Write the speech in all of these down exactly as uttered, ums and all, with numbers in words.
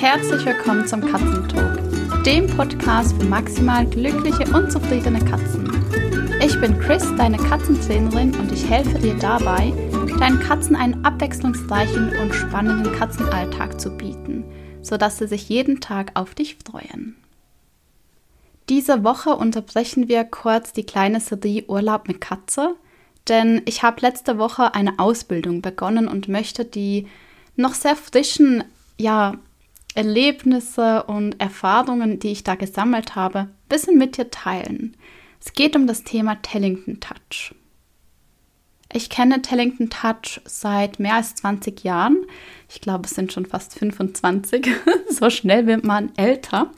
Herzlich willkommen zum Katzentalk, dem Podcast für maximal glückliche und zufriedene Katzen. Ich bin Chris, deine Katzentrainerin, und ich helfe dir dabei, deinen Katzen einen abwechslungsreichen und spannenden Katzenalltag zu bieten, sodass sie sich jeden Tag auf dich freuen. Diese Woche unterbrechen wir kurz die kleine Serie Urlaub mit Katze, denn ich habe letzte Woche eine Ausbildung begonnen und möchte die noch sehr frischen ja, Erlebnisse und Erfahrungen, die ich da gesammelt habe, ein bisschen mit dir teilen. Es geht um das Thema Tellington Touch. Ich kenne Tellington Touch seit mehr als zwanzig Jahren. Ich glaube, es sind schon fast fünfundzwanzig. So schnell wird man älter.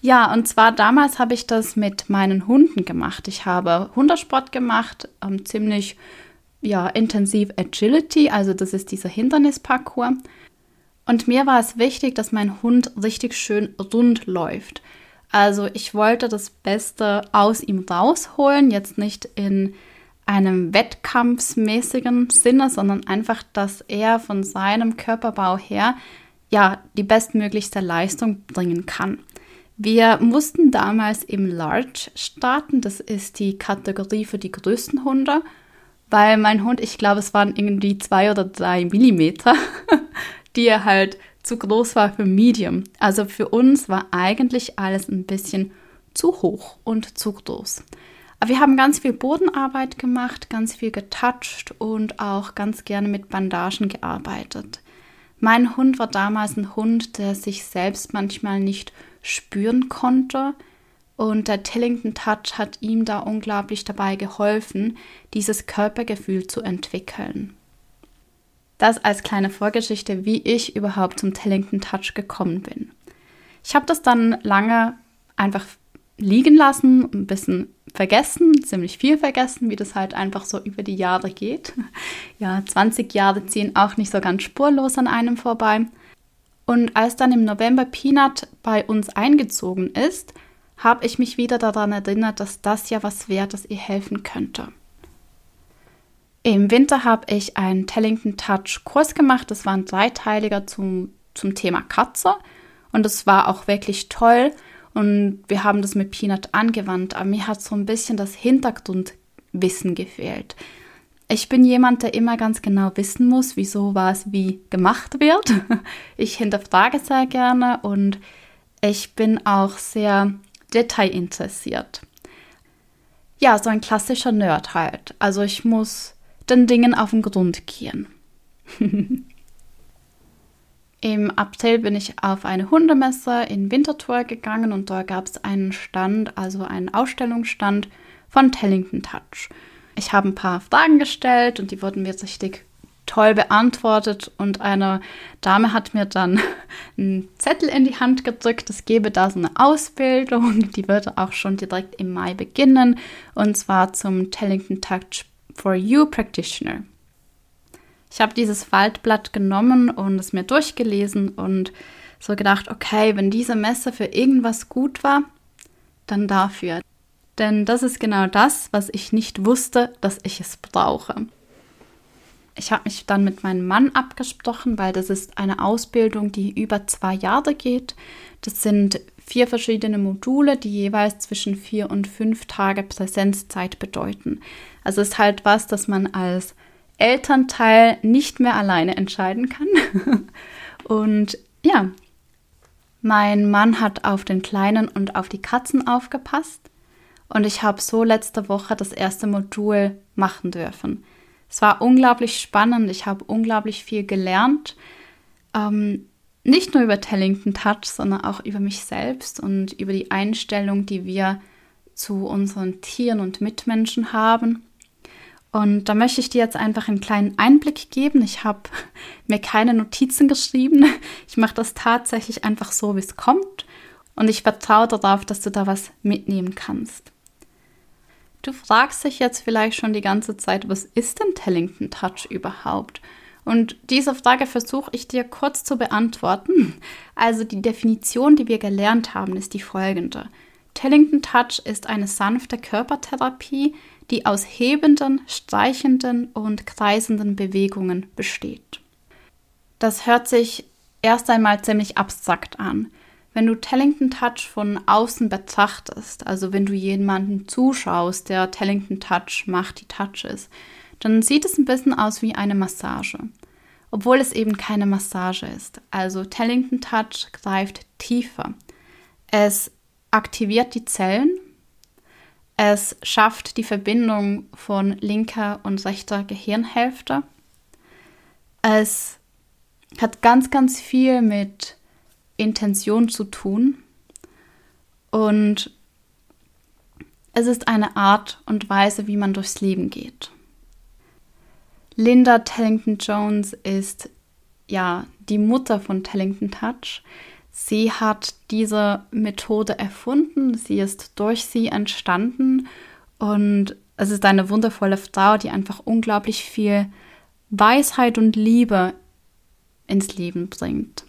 Ja, und zwar damals habe ich das mit meinen Hunden gemacht. Ich habe Hundesport gemacht, ähm, ziemlich ja, intensiv Agility, also das ist dieser Hindernisparcours. Und mir war es wichtig, dass mein Hund richtig schön rund läuft. Also ich wollte das Beste aus ihm rausholen, jetzt nicht in einem wettkampfsmäßigen Sinne, sondern einfach, dass er von seinem Körperbau her ja die bestmöglichste Leistung bringen kann. Wir mussten damals im Large starten, das ist die Kategorie für die größten Hunde, weil mein Hund, ich glaube, es waren irgendwie zwei oder drei Millimeter, die er halt zu groß war für Medium. Also für uns war eigentlich alles ein bisschen zu hoch und zu groß. Aber wir haben ganz viel Bodenarbeit gemacht, ganz viel getoucht und auch ganz gerne mit Bandagen gearbeitet. Mein Hund war damals ein Hund, der sich selbst manchmal nicht spüren konnte, und der Tellington Touch hat ihm da unglaublich dabei geholfen, dieses Körpergefühl zu entwickeln. Das als kleine Vorgeschichte, wie ich überhaupt zum Tellington Touch gekommen bin. Ich habe das dann lange einfach liegen lassen, ein bisschen vergessen, ziemlich viel vergessen, wie das halt einfach so über die Jahre geht. Ja, zwanzig Jahre ziehen auch nicht so ganz spurlos an einem vorbei. Und als dann im November Peanut bei uns eingezogen ist, habe ich mich wieder daran erinnert, dass das ja was wäre, das ihr helfen könnte. Im Winter habe ich einen Tellington Touch Kurs gemacht. Das war ein dreiteiliger zum, zum Thema Katze und das war auch wirklich toll. Und wir haben das mit Peanut angewandt, aber mir hat so ein bisschen das Hintergrundwissen gefehlt. Ich bin jemand, der immer ganz genau wissen muss, wieso was wie gemacht wird. Ich hinterfrage sehr gerne und ich bin auch sehr detailinteressiert. Ja, so ein klassischer Nerd halt. Also ich muss den Dingen auf den Grund gehen. Im April bin ich auf eine Hundemesse in Winterthur gegangen und dort gab es einen Stand, also einen Ausstellungsstand von Tellington Touch. Ich habe ein paar Fragen gestellt und die wurden mir richtig toll beantwortet und eine Dame hat mir dann einen Zettel in die Hand gedrückt, es gebe da so eine Ausbildung, die würde auch schon direkt im Mai beginnen und zwar zum Tellington Touch for You Practitioner. Ich habe dieses Faltblatt genommen und es mir durchgelesen und so gedacht, okay, wenn diese Messe für irgendwas gut war, dann dafür. Denn das ist genau das, was ich nicht wusste, dass ich es brauche. Ich habe mich dann mit meinem Mann abgesprochen, weil das ist eine Ausbildung, die über zwei Jahre geht. Das sind vier verschiedene Module, die jeweils zwischen vier und fünf Tage Präsenzzeit bedeuten. Also es ist halt was, das man als Elternteil nicht mehr alleine entscheiden kann. Und ja, mein Mann hat auf den Kleinen und auf die Katzen aufgepasst und ich habe so letzte Woche das erste Modul machen dürfen. Es war unglaublich spannend, ich habe unglaublich viel gelernt, ähm, nicht nur über Tellington Touch, sondern auch über mich selbst und über die Einstellung, die wir zu unseren Tieren und Mitmenschen haben. Und da möchte ich dir jetzt einfach einen kleinen Einblick geben. Ich habe mir keine Notizen geschrieben. Ich mache das tatsächlich einfach so, wie es kommt. Und ich vertraue darauf, dass du da was mitnehmen kannst. Du fragst dich jetzt vielleicht schon die ganze Zeit, was ist denn Tellington Touch überhaupt? Und diese Frage versuche ich dir kurz zu beantworten. Also die Definition, die wir gelernt haben, ist die folgende. Tellington Touch ist eine sanfte Körpertherapie, die aus hebenden, streichenden und kreisenden Bewegungen besteht. Das hört sich erst einmal ziemlich abstrakt an. Wenn du Tellington Touch von außen betrachtest, also wenn du jemanden zuschaust, der Tellington Touch macht, die Touches, dann sieht es ein bisschen aus wie eine Massage, obwohl es eben keine Massage ist. Also Tellington Touch greift tiefer. Es aktiviert die Zellen, es schafft die Verbindung von linker und rechter Gehirnhälfte. Es hat ganz, ganz viel mit Intention zu tun und es ist eine Art und Weise, wie man durchs Leben geht. Linda Tellington-Jones ist ja die Mutter von Tellington Touch. Sie hat diese Methode erfunden, sie ist durch sie entstanden und es ist eine wundervolle Frau, die einfach unglaublich viel Weisheit und Liebe ins Leben bringt.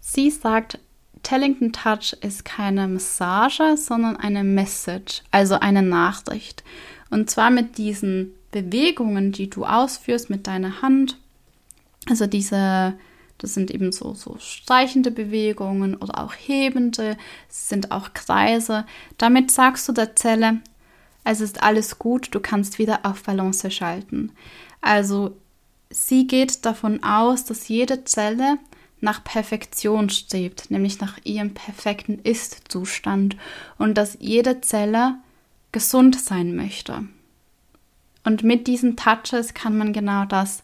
Sie sagt, Tellington Touch ist keine Massage, sondern eine Message, also eine Nachricht. Und zwar mit diesen Bewegungen, die du ausführst mit deiner Hand. Also diese, das sind eben so, so streichende Bewegungen oder auch hebende, es sind auch Kreise. Damit sagst du der Zelle, es ist alles gut, du kannst wieder auf Balance schalten. Also sie geht davon aus, dass jede Zelle nach Perfektion strebt, nämlich nach ihrem perfekten Ist-Zustand und dass jede Zelle gesund sein möchte. Und mit diesen Touches kann man genau das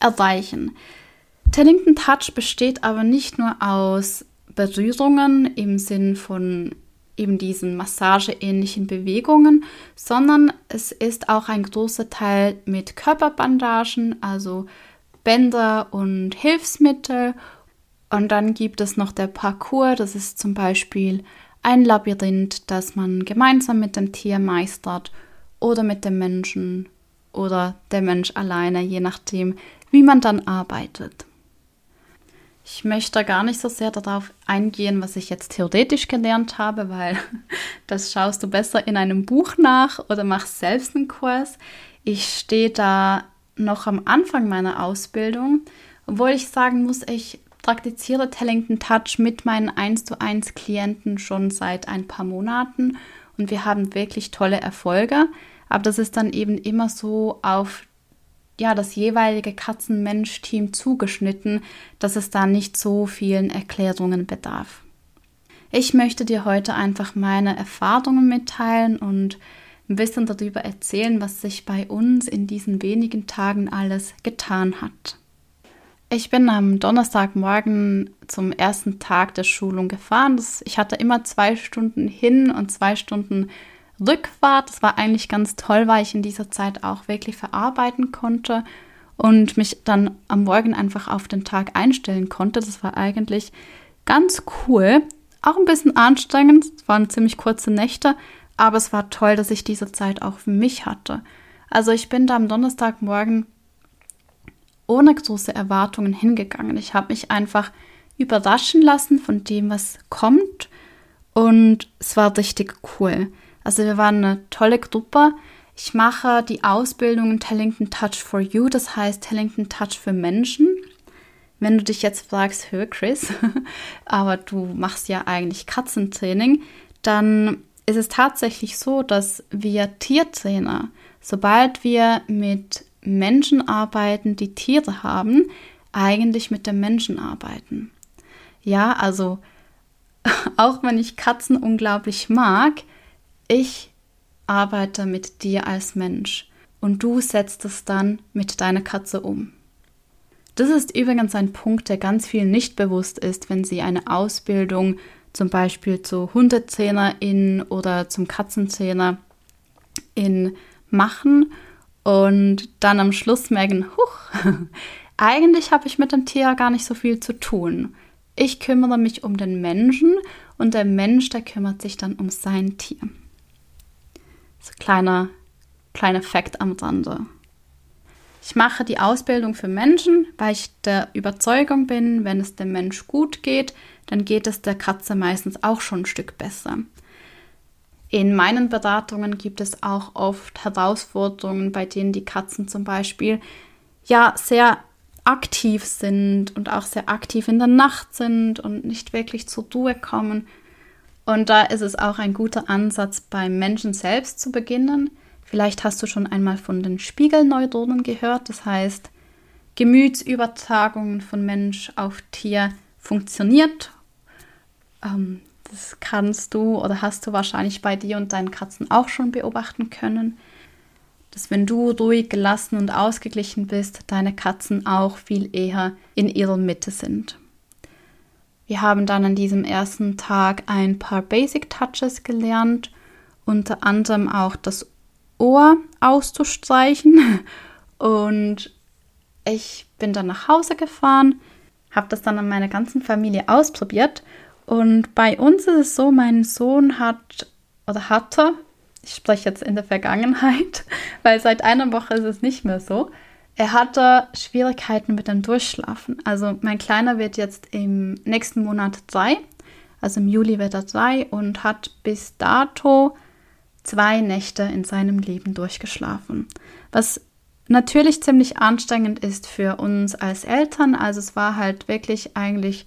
erreichen. Tellington Touch besteht aber nicht nur aus Berührungen im Sinn von eben diesen massageähnlichen Bewegungen, sondern es ist auch ein großer Teil mit Körperbandagen, also Bänder und Hilfsmittel. Und dann gibt es noch der Parcours, das ist zum Beispiel ein Labyrinth, das man gemeinsam mit dem Tier meistert oder mit dem Menschen oder der Mensch alleine, je nachdem, wie man dann arbeitet. Ich möchte gar nicht so sehr darauf eingehen, was ich jetzt theoretisch gelernt habe, weil das schaust du besser in einem Buch nach oder machst selbst einen Kurs. Ich stehe da noch am Anfang meiner Ausbildung, obwohl ich sagen muss, ich praktiziere Tellington Touch mit meinen eins zu eins Klienten schon seit ein paar Monaten und wir haben wirklich tolle Erfolge, aber das ist dann eben immer so auf ja, das jeweilige Katzen-Mensch-Team zugeschnitten, dass es da nicht so vielen Erklärungen bedarf. Ich möchte dir heute einfach meine Erfahrungen mitteilen und ein bisschen darüber erzählen, was sich bei uns in diesen wenigen Tagen alles getan hat. Ich bin am Donnerstagmorgen zum ersten Tag der Schulung gefahren. Das, ich hatte immer zwei Stunden hin und zwei Stunden Rückfahrt. Das war eigentlich ganz toll, weil ich in dieser Zeit auch wirklich verarbeiten konnte und mich dann am Morgen einfach auf den Tag einstellen konnte. Das war eigentlich ganz cool, auch ein bisschen anstrengend. Es waren ziemlich kurze Nächte, aber es war toll, dass ich diese Zeit auch für mich hatte. Also ich bin da am Donnerstagmorgen ohne große Erwartungen hingegangen. Ich habe mich einfach überraschen lassen von dem, was kommt und es war richtig cool. Also wir waren eine tolle Gruppe. Ich mache die Ausbildung Tellington Touch for You, das heißt Tellington Touch für Menschen. Wenn du dich jetzt fragst, hör Chris, aber du machst ja eigentlich Katzentraining, dann ist es tatsächlich so, dass wir Tiertrainer, sobald wir mit Menschen arbeiten, die Tiere haben, eigentlich mit dem Menschen arbeiten. Ja, also auch wenn ich Katzen unglaublich mag, ich arbeite mit dir als Mensch und du setzt es dann mit deiner Katze um. Das ist übrigens ein Punkt, der ganz vielen nicht bewusst ist, wenn sie eine Ausbildung zum Beispiel zur Hundetrainerin oder zum Katzentrainerin machen und dann am Schluss merken, huch, eigentlich habe ich mit dem Tier gar nicht so viel zu tun. Ich kümmere mich um den Menschen und der Mensch, der kümmert sich dann um sein Tier. So ein kleiner, kleiner Fact am Rande. Ich mache die Ausbildung für Menschen, weil ich der Überzeugung bin, wenn es dem Mensch gut geht, dann geht es der Katze meistens auch schon ein Stück besser. In meinen Beratungen gibt es auch oft Herausforderungen, bei denen die Katzen zum Beispiel ja sehr aktiv sind und auch sehr aktiv in der Nacht sind und nicht wirklich zur Ruhe kommen. Und da ist es auch ein guter Ansatz, beim Menschen selbst zu beginnen. Vielleicht hast du schon einmal von den Spiegelneuronen gehört, das heißt, Gemütsübertragungen von Mensch auf Tier funktioniert. Ähm, das kannst du oder hast du wahrscheinlich bei dir und deinen Katzen auch schon beobachten können, dass wenn du ruhig, gelassen und ausgeglichen bist, deine Katzen auch viel eher in ihrer Mitte sind. Wir haben dann an diesem ersten Tag ein paar Basic Touches gelernt, unter anderem auch das Ohr auszustreichen, und ich bin dann nach Hause gefahren, habe das dann an meiner ganzen Familie ausprobiert. Und bei uns ist es so, mein Sohn hat oder hatte, ich spreche jetzt in der Vergangenheit, weil seit einer Woche ist es nicht mehr so, er hatte Schwierigkeiten mit dem Durchschlafen. Also mein Kleiner wird jetzt im nächsten Monat drei, also im Juli wird er drei, und hat bis dato zwei Nächte in seinem Leben durchgeschlafen. Was natürlich ziemlich anstrengend ist für uns als Eltern. Also es war halt wirklich eigentlich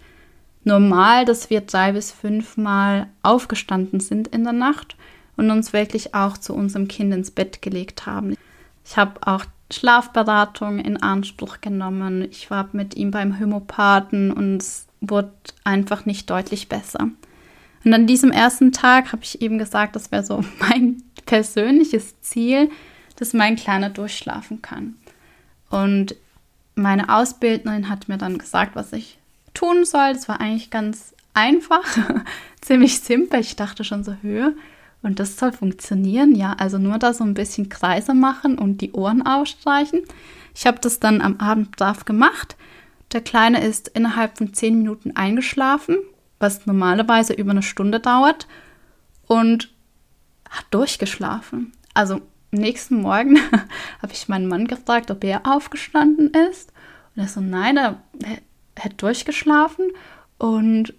normal, dass wir drei bis fünfmal aufgestanden sind in der Nacht und uns wirklich auch zu unserem Kind ins Bett gelegt haben. Ich habe auch Schlafberatung in Anspruch genommen. Ich war mit ihm beim Homöopathen und es wurde einfach nicht deutlich besser. Und an diesem ersten Tag habe ich eben gesagt, das wäre so mein persönliches Ziel, dass mein Kleiner durchschlafen kann. Und meine Ausbildnerin hat mir dann gesagt, was ich tun soll. Das war eigentlich ganz einfach, ziemlich simpel. Ich dachte schon so, Höhe. Und das soll funktionieren, ja. Also nur da so ein bisschen Kreise machen und die Ohren ausstreichen. Ich habe das dann am Abend brav gemacht. Der Kleine ist innerhalb von zehn Minuten eingeschlafen, was normalerweise über eine Stunde dauert, und hat durchgeschlafen. Also am nächsten Morgen habe ich meinen Mann gefragt, ob er aufgestanden ist. Und er so, nein, er hätte durchgeschlafen. Und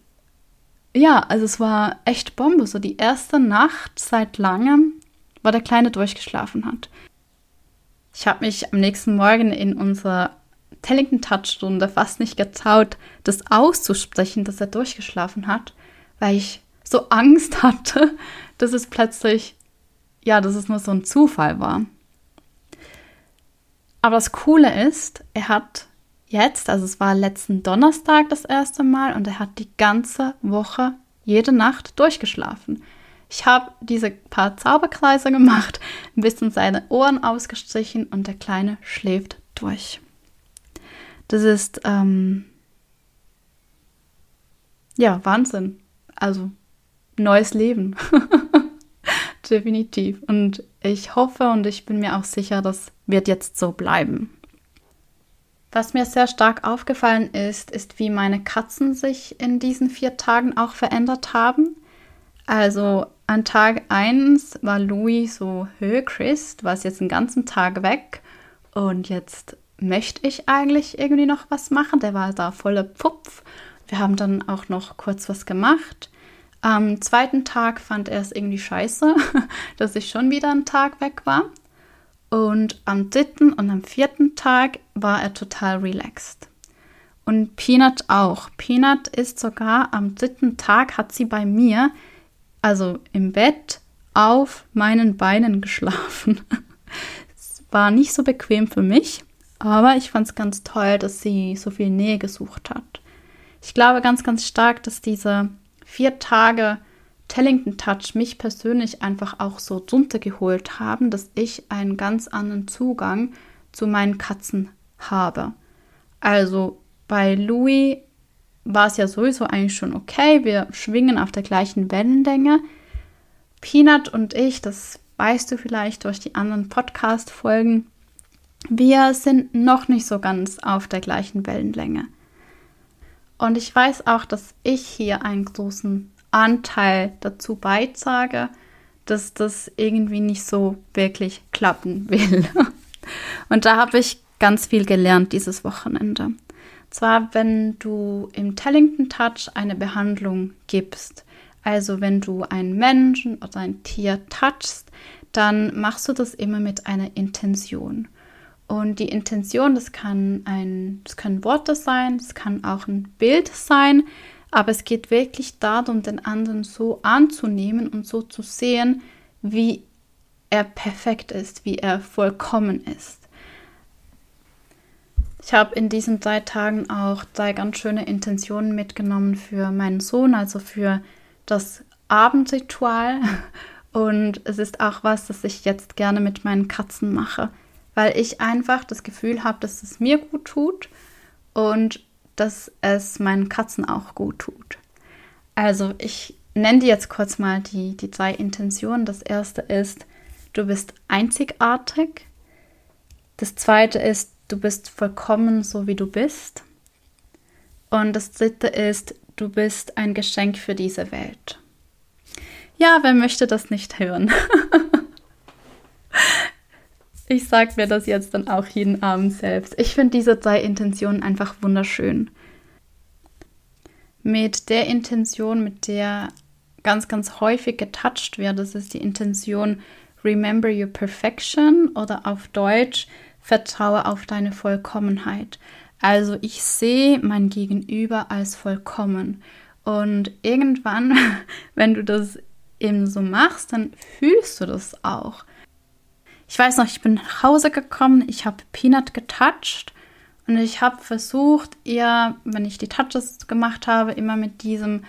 ja, also es war echt Bombe. So die erste Nacht seit langem, wo der Kleine durchgeschlafen hat. Ich habe mich am nächsten Morgen in unserer Tellington Touch Stunde fast nicht getraut, das auszusprechen, dass er durchgeschlafen hat, weil ich so Angst hatte, dass es plötzlich, ja, dass es nur so ein Zufall war. Aber das Coole ist, er hat jetzt, also es war letzten Donnerstag das erste Mal, und er hat die ganze Woche jede Nacht durchgeschlafen. Ich habe diese paar Zauberkreise gemacht, ein bisschen seine Ohren ausgestrichen, und der Kleine schläft durch. Das ist, ähm, ja, Wahnsinn. Also, neues Leben. Definitiv. Und ich hoffe und ich bin mir auch sicher, das wird jetzt so bleiben. Was mir sehr stark aufgefallen ist, ist, wie meine Katzen sich in diesen vier Tagen auch verändert haben. Also, an Tag eins war Louis so, Hö, Chris, du warst jetzt den ganzen Tag weg und jetzt möchte ich eigentlich irgendwie noch was machen? Der war da voller Pupf. Wir haben dann auch noch kurz was gemacht. Am zweiten Tag fand er es irgendwie scheiße, dass ich schon wieder einen Tag weg war. Und am dritten und am vierten Tag war er total relaxed. Und Peanut auch. Peanut ist sogar am dritten Tag, hat sie bei mir, also im Bett, auf meinen Beinen geschlafen. Es war nicht so bequem für mich. Aber ich fand es ganz toll, dass sie so viel Nähe gesucht hat. Ich glaube ganz, ganz stark, dass diese vier Tage Tellington Touch mich persönlich einfach auch so runtergeholt haben, dass ich einen ganz anderen Zugang zu meinen Katzen habe. Also bei Louis war es ja sowieso eigentlich schon okay. Wir schwingen auf der gleichen Wellenlänge. Peanut und ich, das weißt du vielleicht durch die anderen Podcast-Folgen, wir sind noch nicht so ganz auf der gleichen Wellenlänge. Und ich weiß auch, dass ich hier einen großen Anteil dazu beitrage, dass das irgendwie nicht so wirklich klappen will. Und da habe ich ganz viel gelernt dieses Wochenende. Und zwar, wenn du im Tellington Touch eine Behandlung gibst, also wenn du einen Menschen oder ein Tier touchst, dann machst du das immer mit einer Intention. Und die Intention, das kann ein, das kann ein Wort sein, das kann auch ein Bild sein, aber es geht wirklich darum, den anderen so anzunehmen und so zu sehen, wie er perfekt ist, wie er vollkommen ist. Ich habe in diesen drei Tagen auch drei ganz schöne Intentionen mitgenommen für meinen Sohn, also für das Abendritual. Und es ist auch was, das ich jetzt gerne mit meinen Katzen mache, weil ich einfach das Gefühl habe, dass es mir gut tut und dass es meinen Katzen auch gut tut. Also ich nenne dir jetzt kurz mal die, die drei Intentionen. Das erste ist, du bist einzigartig. Das zweite ist, du bist vollkommen, so wie du bist. Und das dritte ist, du bist ein Geschenk für diese Welt. Ja, wer möchte das nicht hören? Ich sage mir das jetzt dann auch jeden Abend selbst. Ich finde diese drei Intentionen einfach wunderschön. Mit der Intention, mit der ganz, ganz häufig getoucht wird, das ist die Intention Remember Your Perfection oder auf Deutsch Vertraue auf deine Vollkommenheit. Also ich sehe mein Gegenüber als vollkommen. Und irgendwann, wenn du das eben so machst, dann fühlst du das auch. Ich weiß noch, ich bin nach Hause gekommen, ich habe Peanut getoucht und ich habe versucht, ihr, wenn ich die Touches gemacht habe, immer mit, diesem,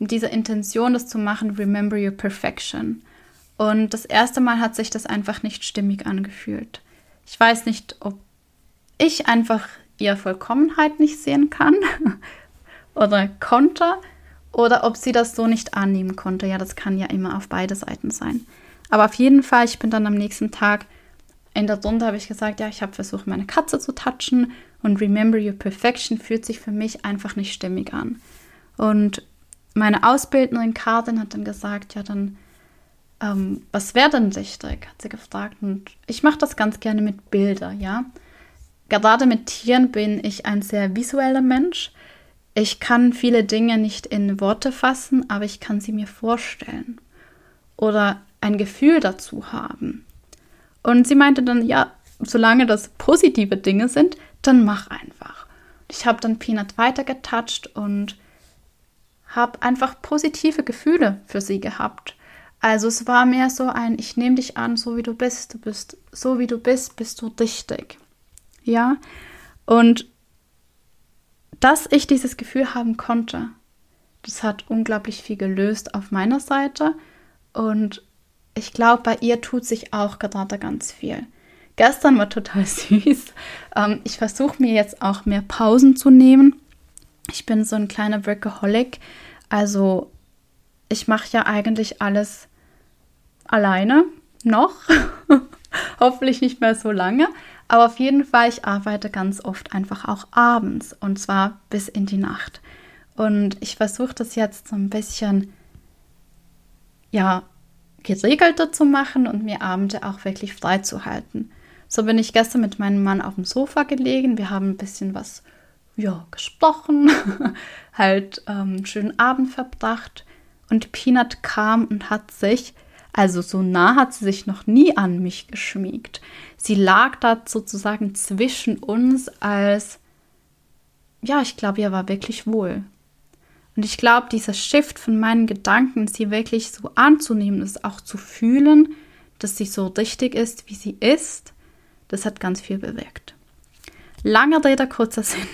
mit dieser Intention das zu machen, Remember Your Perfection. Und das erste Mal hat sich das einfach nicht stimmig angefühlt. Ich weiß nicht, ob ich einfach ihre Vollkommenheit nicht sehen kann oder konnte oder ob sie das so nicht annehmen konnte. Ja, das kann ja immer auf beide Seiten sein. Aber auf jeden Fall, ich bin dann am nächsten Tag, in der Runde habe ich gesagt, ja, ich habe versucht, meine Katze zu touchen und Remember Your Perfection fühlt sich für mich einfach nicht stimmig an. Und meine Ausbildnerin Karin hat dann gesagt, ja, dann Ähm, was wäre denn richtig, hat sie gefragt. Und ich mache das ganz gerne mit Bildern, ja. Gerade mit Tieren bin ich ein sehr visueller Mensch. Ich kann viele Dinge nicht in Worte fassen, aber ich kann sie mir vorstellen oder ein Gefühl dazu haben. Und sie meinte dann, ja, solange das positive Dinge sind, dann mach einfach. Ich habe dann Peanut weiter getoucht und habe einfach positive Gefühle für sie gehabt. Also es war mehr so ein, ich nehme dich an, so wie du bist, du bist so wie du bist, bist du richtig. Ja, und dass ich dieses Gefühl haben konnte, das hat unglaublich viel gelöst auf meiner Seite und ich glaube, bei ihr tut sich auch gerade ganz viel. Gestern war total süß. Ähm, ich versuche mir jetzt auch mehr Pausen zu nehmen. Ich bin so ein kleiner Workaholic, also ich mache ja eigentlich alles alleine, noch, hoffentlich nicht mehr so lange, aber auf jeden Fall, ich arbeite ganz oft einfach auch abends und zwar bis in die Nacht. Und ich versuche das jetzt so ein bisschen, ja, geregelter zu machen und mir Abende auch wirklich frei zu halten. So bin ich gestern mit meinem Mann auf dem Sofa gelegen, wir haben ein bisschen was, ja, gesprochen, halt ähm, einen schönen Abend verbracht. Und Peanut kam und hat sich, also so nah hat sie sich noch nie an mich geschmiegt. Sie lag da sozusagen zwischen uns als, ja, ich glaube, ihr war wirklich wohl. Und ich glaube, dieser Shift von meinen Gedanken, sie wirklich so anzunehmen, ist auch zu fühlen, dass sie so richtig ist, wie sie ist, das hat ganz viel bewirkt. Langer Rede, kurzer Sinn.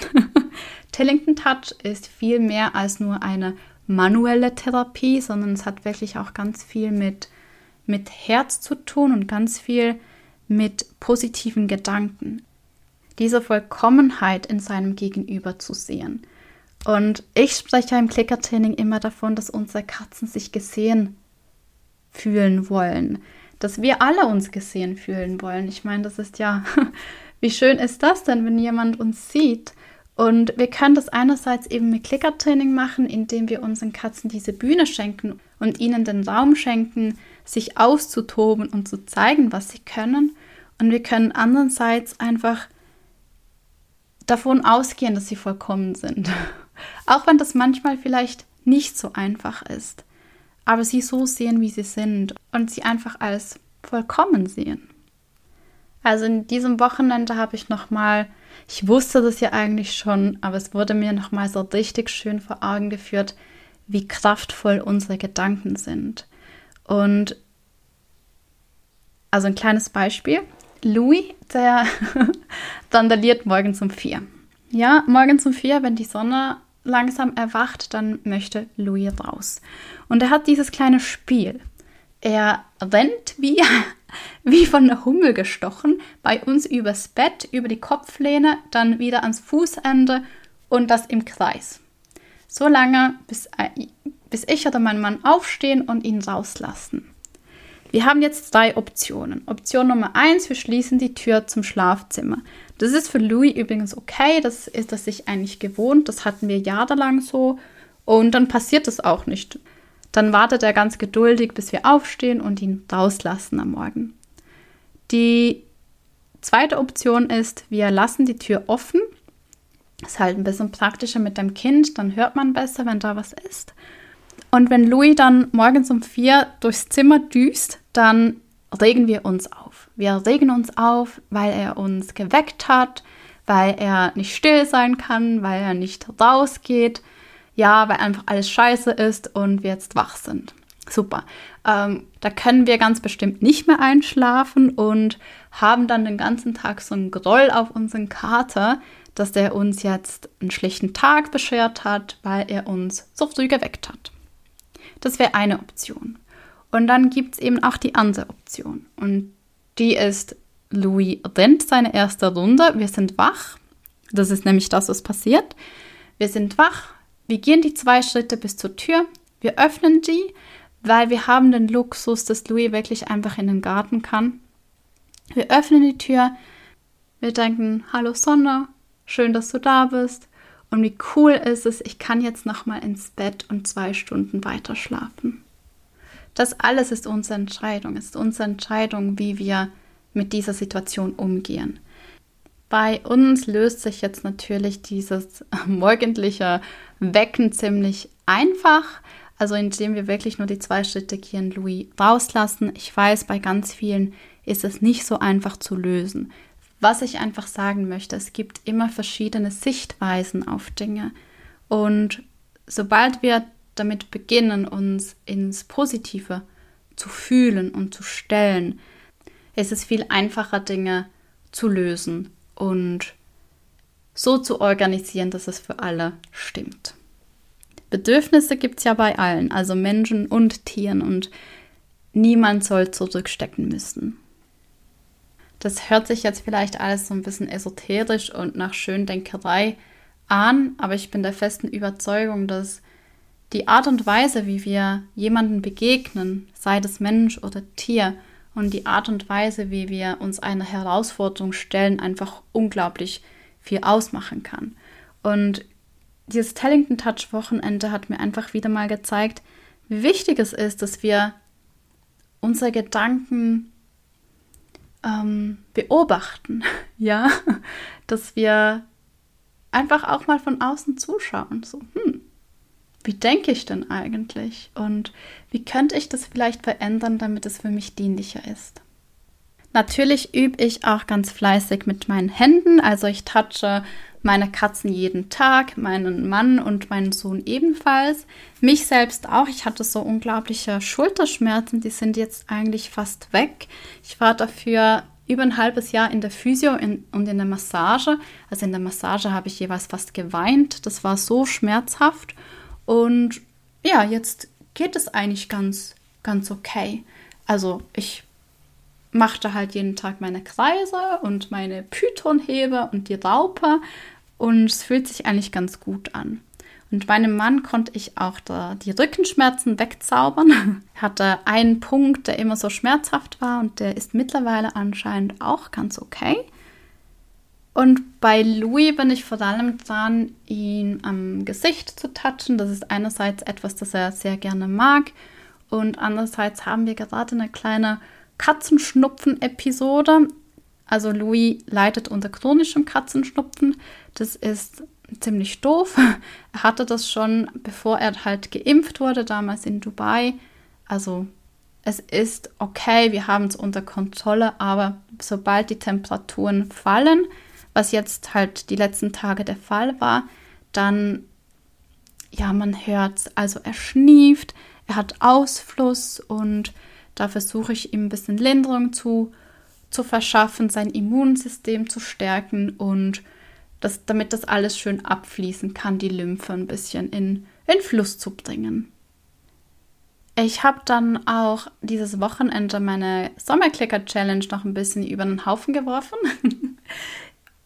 Tellington Touch ist viel mehr als nur eine manuelle Therapie, sondern es hat wirklich auch ganz viel mit, mit Herz zu tun und ganz viel mit positiven Gedanken. Diese Vollkommenheit in seinem Gegenüber zu sehen. Und ich spreche im Clickertraining immer davon, dass unsere Katzen sich gesehen fühlen wollen. Dass wir alle uns gesehen fühlen wollen. Ich meine, das ist ja, wie schön ist das denn, wenn jemand uns sieht? Und wir können das einerseits eben mit Clickertraining machen, indem wir unseren Katzen diese Bühne schenken und ihnen den Raum schenken, sich auszutoben und zu zeigen, was sie können. Und wir können andererseits einfach davon ausgehen, dass sie vollkommen sind. Auch wenn das manchmal vielleicht nicht so einfach ist. Aber sie so sehen, wie sie sind und sie einfach als vollkommen sehen. Also in diesem Wochenende habe ich nochmal, ich wusste das ja eigentlich schon, aber es wurde mir nochmal so richtig schön vor Augen geführt, wie kraftvoll unsere Gedanken sind. Und also ein kleines Beispiel. Louis, der randaliert morgens um vier. Ja, morgens um vier, wenn die Sonne langsam erwacht, dann möchte Louis raus. Und er hat dieses kleine Spiel. Er rennt wie, wie von einer Hummel gestochen bei uns übers Bett, über die Kopflehne, dann wieder ans Fußende und das im Kreis. So lange, bis, bis ich oder mein Mann aufstehen und ihn rauslassen. Wir haben jetzt drei Optionen. Option Nummer eins, wir schließen die Tür zum Schlafzimmer. Das ist für Louis übrigens okay, das ist er sich eigentlich gewohnt, das hatten wir jahrelang so und dann passiert das auch nicht. Dann wartet er ganz geduldig, bis wir aufstehen und ihn rauslassen am Morgen. Die zweite Option ist, wir lassen die Tür offen. Ist halt ein bisschen praktischer mit dem Kind, dann hört man besser, wenn da was ist. Und wenn Louis dann morgens um vier durchs Zimmer düst, dann regen wir uns auf. Wir regen uns auf, weil er uns geweckt hat, weil er nicht still sein kann, weil er nicht rausgeht. Ja, weil einfach alles scheiße ist und wir jetzt wach sind. Super. Ähm, da können wir ganz bestimmt nicht mehr einschlafen und haben dann den ganzen Tag so einen Groll auf unseren Kater, dass der uns jetzt einen schlechten Tag beschert hat, weil er uns so früh geweckt hat. Das wäre eine Option. Und dann gibt es eben auch die andere Option. Und die ist, Louis rennt seine erste Runde. Wir sind wach. Das ist nämlich das, was passiert. Wir sind wach. Wir gehen die zwei Schritte bis zur Tür. Wir öffnen die, weil wir haben den Luxus, dass Louis wirklich einfach in den Garten kann. Wir öffnen die Tür. Wir denken, hallo Sonne, schön, dass du da bist. Und wie cool ist es, ich kann jetzt nochmal ins Bett und zwei Stunden weiter schlafen. Das alles ist unsere Entscheidung, ist unsere Entscheidung, wie wir mit dieser Situation umgehen. Bei uns löst sich jetzt natürlich dieses morgendliche Wecken ziemlich einfach. Also indem wir wirklich nur die zwei Schritte gehen, Louis rauslassen. Ich weiß, bei ganz vielen ist es nicht so einfach zu lösen. Was ich einfach sagen möchte, es gibt immer verschiedene Sichtweisen auf Dinge. Und sobald wir damit beginnen, uns ins Positive zu fühlen und zu stellen, ist es viel einfacher, Dinge zu lösen und so zu organisieren, dass es für alle stimmt. Bedürfnisse gibt es ja bei allen, also Menschen und Tieren, und niemand soll zurückstecken müssen. Das hört sich jetzt vielleicht alles so ein bisschen esoterisch und nach Schöndenkerei an, aber ich bin der festen Überzeugung, dass die Art und Weise, wie wir jemandem begegnen, sei das Mensch oder Tier, und die Art und Weise, wie wir uns einer Herausforderung stellen, einfach unglaublich viel ausmachen kann. Und dieses Tellington Touch Wochenende hat mir einfach wieder mal gezeigt, wie wichtig es ist, dass wir unsere Gedanken beobachten, ja, dass wir einfach auch mal von außen zuschauen, so, hm, wie denke ich denn eigentlich und wie könnte ich das vielleicht verändern, damit es für mich dienlicher ist. Natürlich übe ich auch ganz fleißig mit meinen Händen, also ich touche meine Katzen jeden Tag, meinen Mann und meinen Sohn ebenfalls, mich selbst auch. Ich hatte so unglaubliche Schulterschmerzen, die sind jetzt eigentlich fast weg. Ich war dafür über ein halbes Jahr in der Physio in, und in der Massage. Also in der Massage habe ich jeweils fast geweint, das war so schmerzhaft. Und ja, jetzt geht es eigentlich ganz, ganz okay. Also ich machte halt jeden Tag meine Kreise und meine Pythonhebe und die Raupe und es fühlt sich eigentlich ganz gut an. Und meinem Mann konnte ich auch da die Rückenschmerzen wegzaubern. Ich hatte einen Punkt, der immer so schmerzhaft war und der ist mittlerweile anscheinend auch ganz okay. Und bei Louis bin ich vor allem dran, ihn am Gesicht zu touchen. Das ist einerseits etwas, das er sehr gerne mag und andererseits haben wir gerade eine kleine Katzenschnupfen-Episode. Also Louis leidet unter chronischem Katzenschnupfen. Das ist ziemlich doof. Er hatte das schon, bevor er halt geimpft wurde, damals in Dubai. Also es ist okay, wir haben es unter Kontrolle, aber sobald die Temperaturen fallen, was jetzt halt die letzten Tage der Fall war, dann, ja, man hört es, also er schnieft, er hat Ausfluss und da versuche ich ihm ein bisschen Linderung zu, zu verschaffen, sein Immunsystem zu stärken und das, damit das alles schön abfließen kann, die Lymphe ein bisschen in, in Fluss zu bringen. Ich habe dann auch dieses Wochenende meine Sommerclicker-Challenge noch ein bisschen über den Haufen geworfen.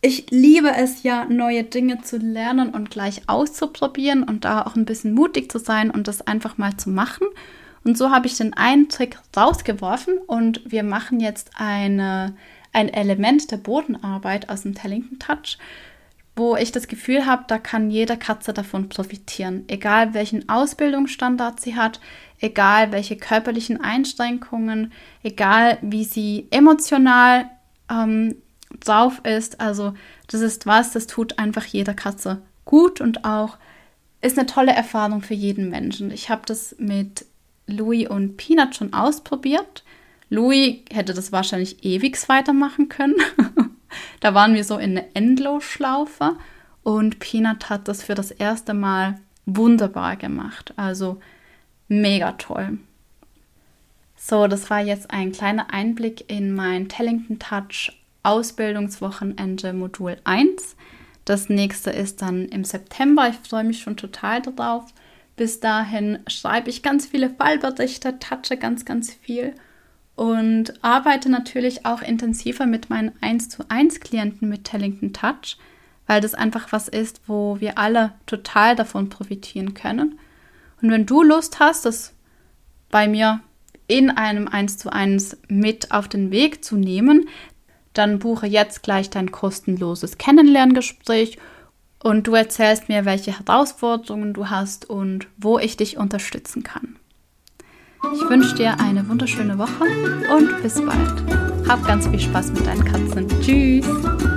Ich liebe es ja, neue Dinge zu lernen und gleich auszuprobieren und da auch ein bisschen mutig zu sein und das einfach mal zu machen. Und so habe ich den einen Trick rausgeworfen und wir machen jetzt eine, ein Element der Bodenarbeit aus dem Tellington Touch, wo ich das Gefühl habe, da kann jede Katze davon profitieren. Egal welchen Ausbildungsstandard sie hat, egal welche körperlichen Einschränkungen, egal wie sie emotional ähm, drauf ist. Also das ist was, das tut einfach jeder Katze gut und auch ist eine tolle Erfahrung für jeden Menschen. Ich habe das mit Louis und Peanut schon ausprobiert. Louis hätte das wahrscheinlich ewig weitermachen können. Da waren wir so in einer Endlosschlaufe und Peanut hat das für das erste Mal wunderbar gemacht. Also mega toll. So, das war jetzt ein kleiner Einblick in mein Tellington Touch Ausbildungswochenende Modul eins. Das nächste ist dann im September. Ich freue mich schon total drauf. Bis dahin schreibe ich ganz viele Fallberichte, touche ganz, ganz viel. Und arbeite natürlich auch intensiver mit meinen eins zu eins Klienten mit Tellington Touch, weil das einfach was ist, wo wir alle total davon profitieren können. Und wenn du Lust hast, das bei mir in einem eins zu eins mit auf den Weg zu nehmen, dann buche jetzt gleich dein kostenloses Kennenlerngespräch und du erzählst mir, welche Herausforderungen du hast und wo ich dich unterstützen kann. Ich wünsche dir eine wunderschöne Woche und bis bald. Hab ganz viel Spaß mit deinen Katzen. Tschüss!